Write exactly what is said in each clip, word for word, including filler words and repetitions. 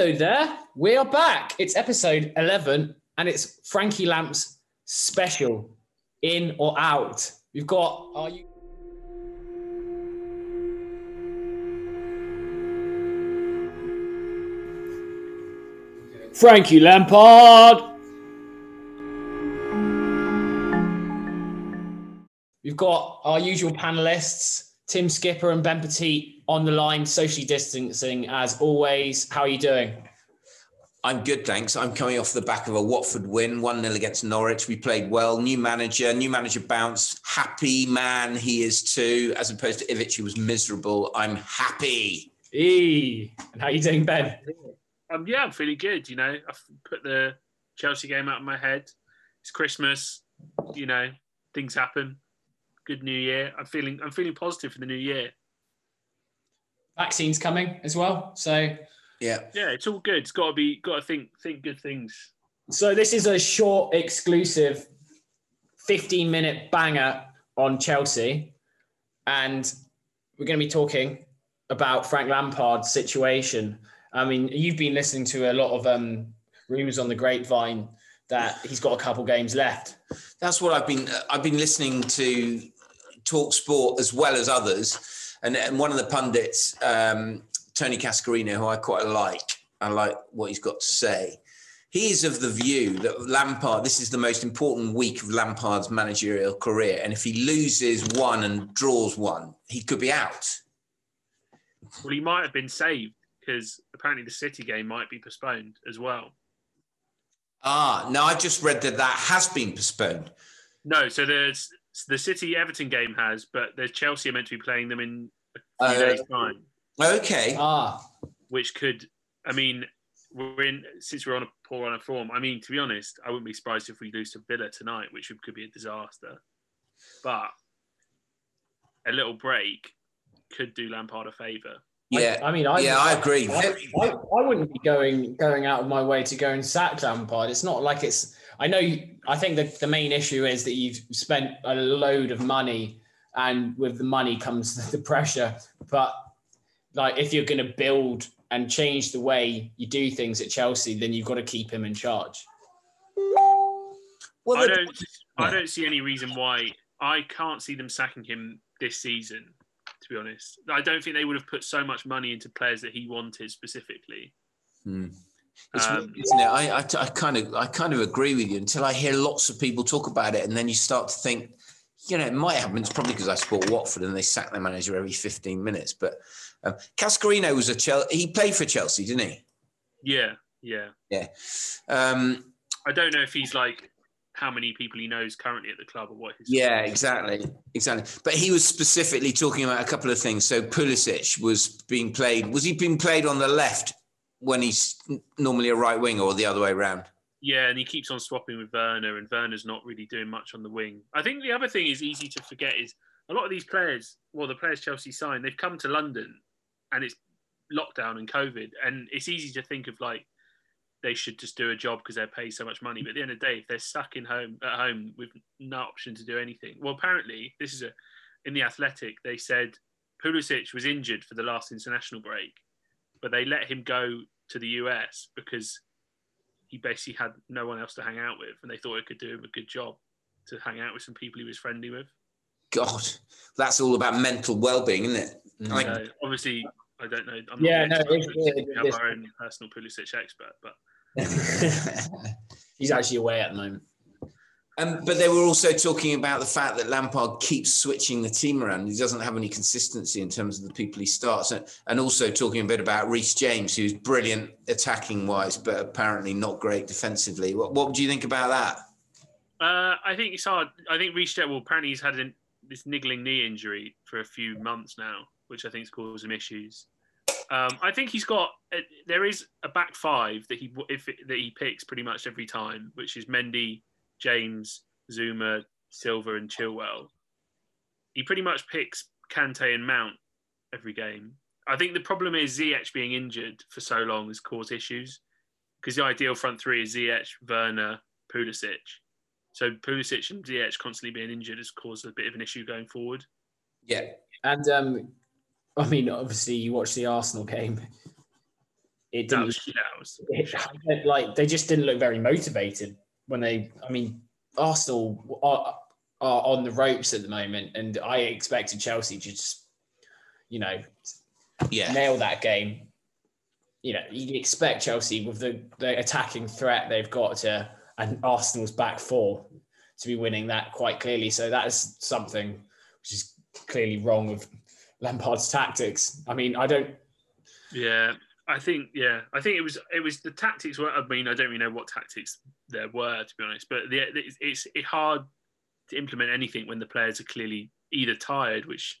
Hello there. We are back. It's episode eleven and it's Frankie Lamp's special, In or Out. We've got... Are you... Frankie Lampard. We've got our usual panellists, Tim Skipper and Ben Petit on the line, socially distancing as always. How are you doing? I'm good, thanks. I'm coming off the back of a Watford win, one nil against Norwich. We played well. New manager, new manager bounce. Happy man he is too, as opposed to Ivić, who was miserable. I'm happy. Eee. And how are you doing, Ben? Um, yeah, I'm feeling good. You know, I've put the Chelsea game out of my head. It's Christmas. You know, things happen. Good New Year. I'm feeling. I'm feeling positive for the new year. Vaccine's coming as well, so yeah, yeah. It's all good. It's got to be. Got to think. Think good things. So this is a short, exclusive, fifteen-minute banger on Chelsea, and we're going to be talking about Frank Lampard's situation. I mean, you've been listening to a lot of um, rumours on the grapevine that he's got a couple games left. That's what I've been. I've been listening to Talk Sport as well as others, and, and one of the pundits, um, Tony Cascarino, who I quite like. I like what he's got to say. He is of the view that Lampard. This is the most important week of Lampard's managerial career, and if he loses one and draws one, he could be out. Well, he might have been saved, because apparently the City game might be postponed as well. Ah, no, I just read that that has been postponed. No, so there's the City Everton game has, but the Chelsea are meant to be playing them in a few uh, days' time. Okay. Ah. Which could, I mean, we're in, since we're on a poor run of form, I mean, to be honest, I wouldn't be surprised if we lose to Villa tonight, which could be a disaster. But a little break could do Lampard a favour. Yeah, I, I mean, I yeah, I agree. I, I, I wouldn't be going going out of my way to go and sack Lampard. It's not like it's. I know. You, I think that the main issue is that you've spent a load of money, and with the money comes the pressure. But like, if you're going to build and change the way you do things at Chelsea, then you've got to keep him in charge. Well, I don't. I don't see any reason why I can't see them sacking him this season. To be honest, I don't think they would have put so much money into players that he wanted specifically. Hmm. It's um, weird, isn't it? I, I, I kind of, I kind of agree with you until I hear lots of people talk about it, and then you start to think, you know, it might happen. It's probably because I support Watford and they sack their manager every fifteen minutes. But um, Cascarino was a Chelsea. He played for Chelsea, didn't he? Yeah, yeah, yeah. Um, I don't know if he's like. How many people he knows currently at the club or what his yeah exactly exactly but he was specifically talking about a couple of things. So Pulisic was being played was he being played on the left when he's normally a right wing, or the other way around? Yeah, and he keeps on swapping with Werner, and Werner's not really doing much on the wing. I think the other thing is easy to forget is a lot of these players, well, the players Chelsea signed, they've come to London and it's lockdown and COVID, and it's easy to think of like they should just do a job because they're paid so much money. But at the end of the day, if they're stuck in home at home with no option to do anything, well, apparently this is a in the Athletic. They said Pulisic was injured for the last international break, but they let him go to the U S because he basically had no one else to hang out with, and they thought it could do him a good job to hang out with some people he was friendly with. God, that's all about mental well-being, isn't it? Like- so, obviously, I don't know. I'm yeah, not no, expert, it's, it's, it's, our own personal Pulisic expert, but. He's actually away at the moment. Um, but they were also talking about the fact that Lampard keeps switching the team around. He doesn't have any consistency in terms of the people he starts. And, and also talking a bit about Rhys James, who's brilliant attacking-wise, but apparently not great defensively. What, what do you think about that? Uh, I think it's hard. I think Rhys James, well, apparently he's had an, this niggling knee injury for a few months now, which I think has caused him issues. Um, I think he's got. Uh, there is a back five that he if it, that he picks pretty much every time, which is Mendy, James, Zuma, Silva, and Chilwell. He pretty much picks Kante and Mount every game. I think the problem is Ziyech being injured for so long has caused issues, because the ideal front three is Ziyech, Werner, Pulisic. So Pulisic and Ziyech constantly being injured has caused a bit of an issue going forward. Yeah, and. Um... I mean, obviously, you watch the Arsenal game. it didn't. That was, that was, it, it, like they just didn't look very motivated when they. I mean, Arsenal are, are on the ropes at the moment, and I expected Chelsea to just, you know, yeah. nail that game. You know, you expect Chelsea with the, the attacking threat they've got to, and Arsenal's back four to be winning that quite clearly. So that is something which is clearly wrong with Lampard's tactics. I mean, I don't. Yeah, I think yeah, I think it was it was the tactics were. I mean, I don't really know what tactics there were, to be honest. But the, it's it's hard to implement anything when the players are clearly either tired, which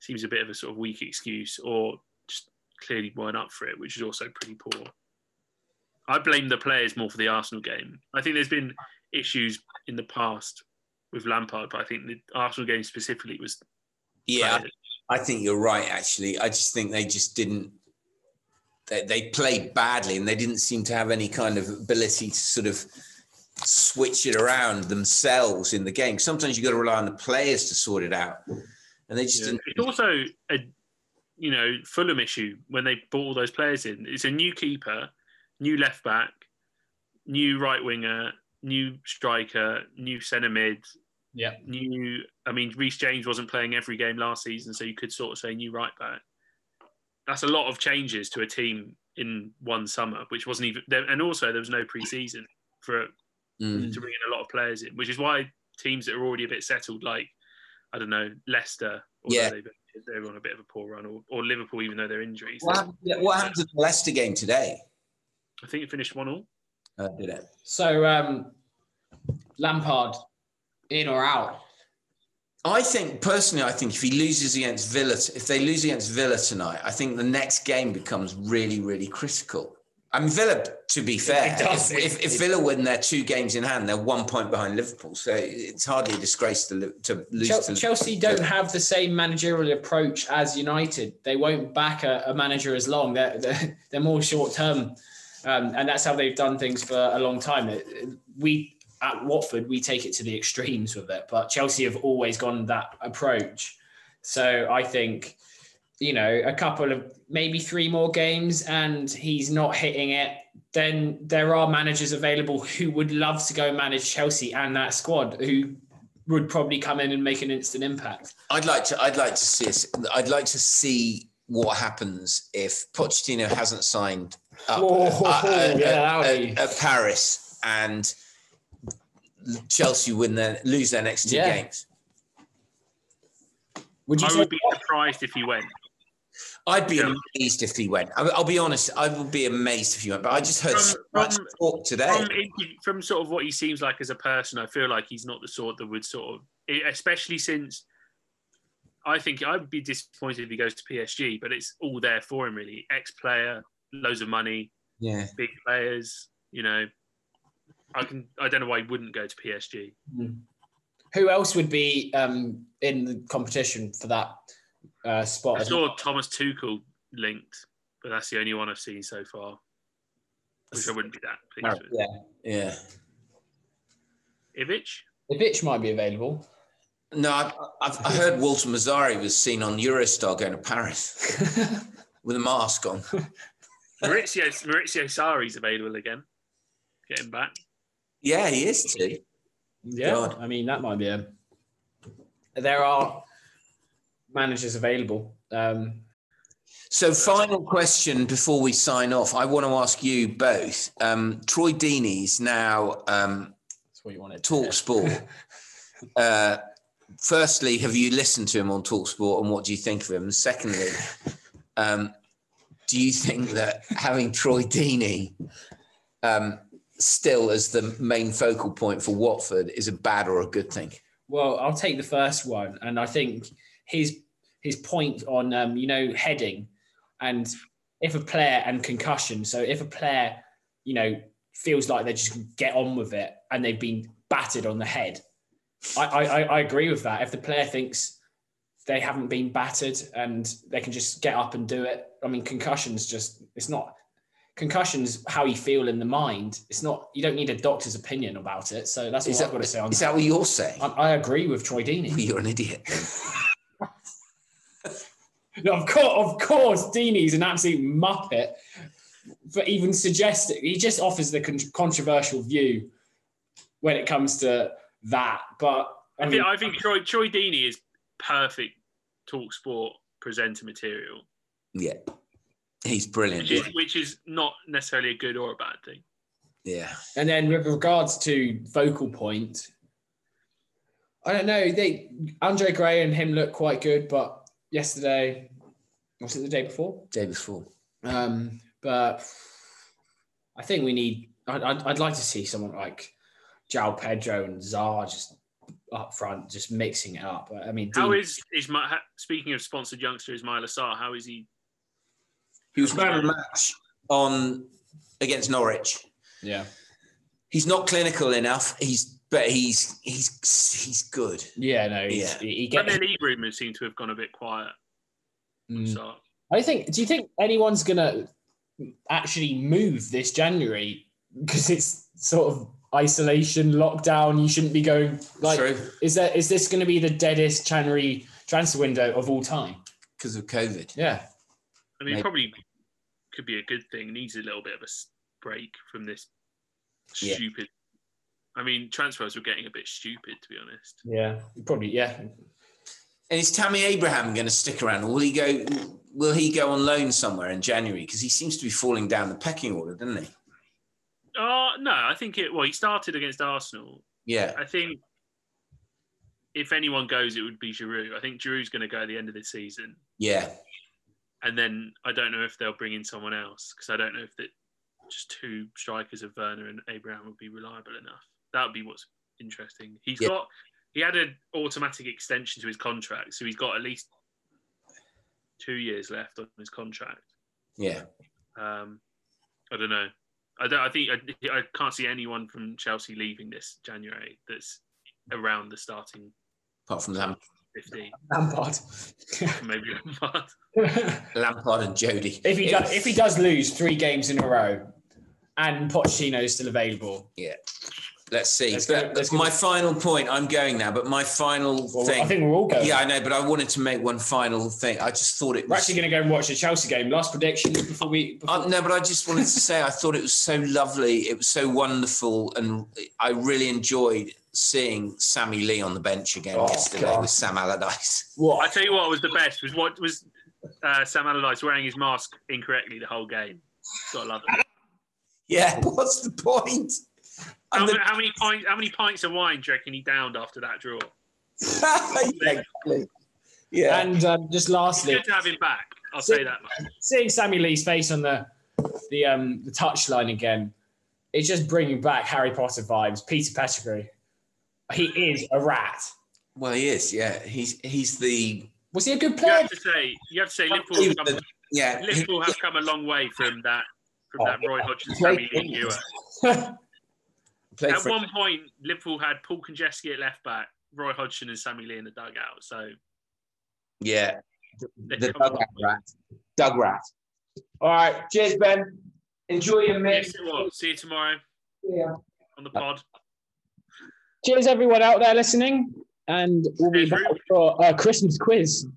seems a bit of a sort of weak excuse, or just clearly weren't up for it, which is also pretty poor. I blame the players more for the Arsenal game. I think there's been issues in the past with Lampard, but I think the Arsenal game specifically was. Yeah, played. I think you're right. Actually, I just think they just didn't. They, they played badly, and they didn't seem to have any kind of ability to sort of switch it around themselves in the game. Sometimes you've got to rely on the players to sort it out, and they just yeah. didn't. It's also a, you know, Fulham issue when they brought all those players in. It's a new keeper, new left back, new right winger, new striker, new centre mid. Yeah. New. I mean, Rhys James wasn't playing every game last season, so you could sort of say new right back. That's a lot of changes to a team in one summer, which wasn't even. And also, there was no pre-season for mm. to bring in a lot of players in, which is why teams that are already a bit settled, like I don't know, Leicester, although yeah. they've, they're on a bit of a poor run, or, or Liverpool, even though they're injuries. What happened, what happened to the Leicester game today? I think it finished one all. Uh, did it? So um, Lampard, in or out? I think personally, I think if he loses against Villa, if they lose against Villa tonight, I think the next game becomes really, really critical. I mean, Villa, to be fair, if, if, if Villa win their two games in hand, they're one point behind Liverpool, so it's hardly a disgrace to, to lose. Chelsea, to Chelsea don't have the same managerial approach as United. They won't back a, a manager as long. They're they're, they're more short term, um, and that's how they've done things for a long time. We. At Watford, we take it to the extremes with it, but Chelsea have always gone that approach. So I think, you know, a couple of maybe three more games and he's not hitting it, then there are managers available who would love to go manage Chelsea and that squad who would probably come in and make an instant impact. I'd like to, I'd like to see, I'd like to see what happens if Pochettino hasn't signed up oh, at, at, yeah, at, at Paris and Chelsea win their lose their next two yeah. games. Would you I would be that? surprised if he went. I'd be yeah. amazed if he went. I'll, I'll be honest. I would be amazed if he went. But I just heard from, so much from, talk today. From, from sort of what he seems like as a person, I feel like he's not the sort that would sort of, especially since I think I would be disappointed if he goes to P S G. But it's all there for him, really. Ex-player, loads of money, yeah, big players, you know. I can. I don't know why he wouldn't go to P S G. Who else would be um, in the competition for that uh, spot? I saw Thomas Tuchel linked, but that's the only one I've seen so far. Which I wouldn't be that pleased oh, with. Yeah, yeah. Ivić? Ivić might be available. No, I've, I've, I heard Walter Mazzari was seen on Eurostar going to Paris with a mask on. Maurizio Maurizio Sarri's available again. Getting back. Yeah, he is too. Yeah, God. I mean, that might be a... There are managers available. Um, so final question before we sign off. I want to ask you both. Um, Troy Deeney's now um, That's what you wanted, Talk Sport. uh, firstly, have you listened to him on Talk Sport and what do you think of him? And secondly, um, do you think that having Troy Deeney... Um, still as the main focal point for Watford is a bad or a good thing? Well, I'll take the first one. And I think his his point on, um, you know, heading and if a player and concussion. So if a player, you know, feels like they just get on with it and they've been battered on the head. I, I, I agree with that. If the player thinks they haven't been battered and they can just get up and do it. I mean, concussions just, it's not... Concussions, how you feel in the mind. It's not, you don't need a doctor's opinion about it. So that's what I've got to say on that. Is that what you're saying? I, I agree with Troy Deeney. Well, you're an idiot. No, of course, of course, Deeney's an absolute muppet. for even suggesting. He just offers the con- controversial view when it comes to that. But I, I mean, think I think Troy Troy Deeney is perfect Talk Sport presenter material. Yeah, he's brilliant. Which is, yeah. which is not necessarily a good or a bad thing. Yeah. And then with regards to focal point, I don't know. They Andre Gray and him look quite good, but yesterday, was it the day before? Day before. Um, but I think we need. I'd, I'd, I'd like to see someone like João Pedro and Sarr just up front, just mixing it up. I mean, how Dean, is is my, speaking of sponsored youngster, is Ismaila Sarr? How is he? He was man of the match on against Norwich. Yeah, he's not clinical enough. He's. But he's he's he's good. Yeah, no. He's, yeah. He gets... And the league rumours seem to have gone a bit quiet. Mm. So. I think. Do you think anyone's gonna actually move this January? Because it's sort of isolation, lockdown. You shouldn't be going. Like, True. Is there is this going to be the deadest January transfer window of all time because of COVID? Yeah. I mean, Maybe. probably could be a good thing. Needs a little bit of a break from this stupid. Yeah. I mean, transfers were getting a bit stupid, to be honest. Yeah, probably, yeah. And is Tammy Abraham going to stick around? Or will he go Will he go on loan somewhere in January? Because he seems to be falling down the pecking order, doesn't he? Uh, no, I think it... Well, he started against Arsenal. Yeah. I think if anyone goes, it would be Giroud. I think Giroud's going to go at the end of the season. Yeah. And then I don't know if they'll bring in someone else, because I don't know if that just two strikers of Werner and Abraham would be reliable enough. That would be what's interesting. He's yeah. got, he had an automatic extension to his contract, so he's got at least two years left on his contract. Yeah. Um, I don't know. I don't. I think I, I can't see anyone from Chelsea leaving this January. That's around the starting. Apart from Lampard. fifteen Lampard. Maybe Lampard. Lampard and Jody. If he does, if he does lose three games in a row, and Pochettino is still available. Yeah. Let's see. Let's go, let's my final point, I'm going now, but my final well, thing. I think we're all going. Yeah, I know, but I wanted to make one final thing. I just thought it we're was... We're actually going to go and watch the Chelsea game. Last prediction before we... Before... Uh, no, but I just wanted to say I thought it was so lovely. It was so wonderful. And I really enjoyed seeing Sammy Lee on the bench again oh, yesterday God. with Sam Allardyce. What? I tell you what was the best was what was uh, Sam Allardyce wearing his mask incorrectly the whole game. Gotta love it. Yeah, what's the point? How, the, how many pints? How many pints of wine do you reckon he downed after that draw? yeah, exactly. yeah. And um, just lastly, it's good to have him back. I'll see, say that. Much. Seeing Sammy Lee's face on the the um the touchline again, it's just bringing back Harry Potter vibes. Peter Pettigrew, he is a rat. Well, he is. Yeah, he's he's the. Was he a good player? You have to say, you have to say, Liverpool. Have come, the, yeah, Liverpool have come a long way from that from oh, that Roy Hodgson Sammy Lee era. At one it. point, Liverpool had Paul Konchesky at left back, Roy Hodgson and Sammy Lee in the dugout. So, yeah, the, the dugout rat. Dug rat. All right, cheers, Ben. Enjoy your mix. See you tomorrow. Yeah. On the pod. Cheers, everyone out there listening, and we'll be back for a Christmas quiz.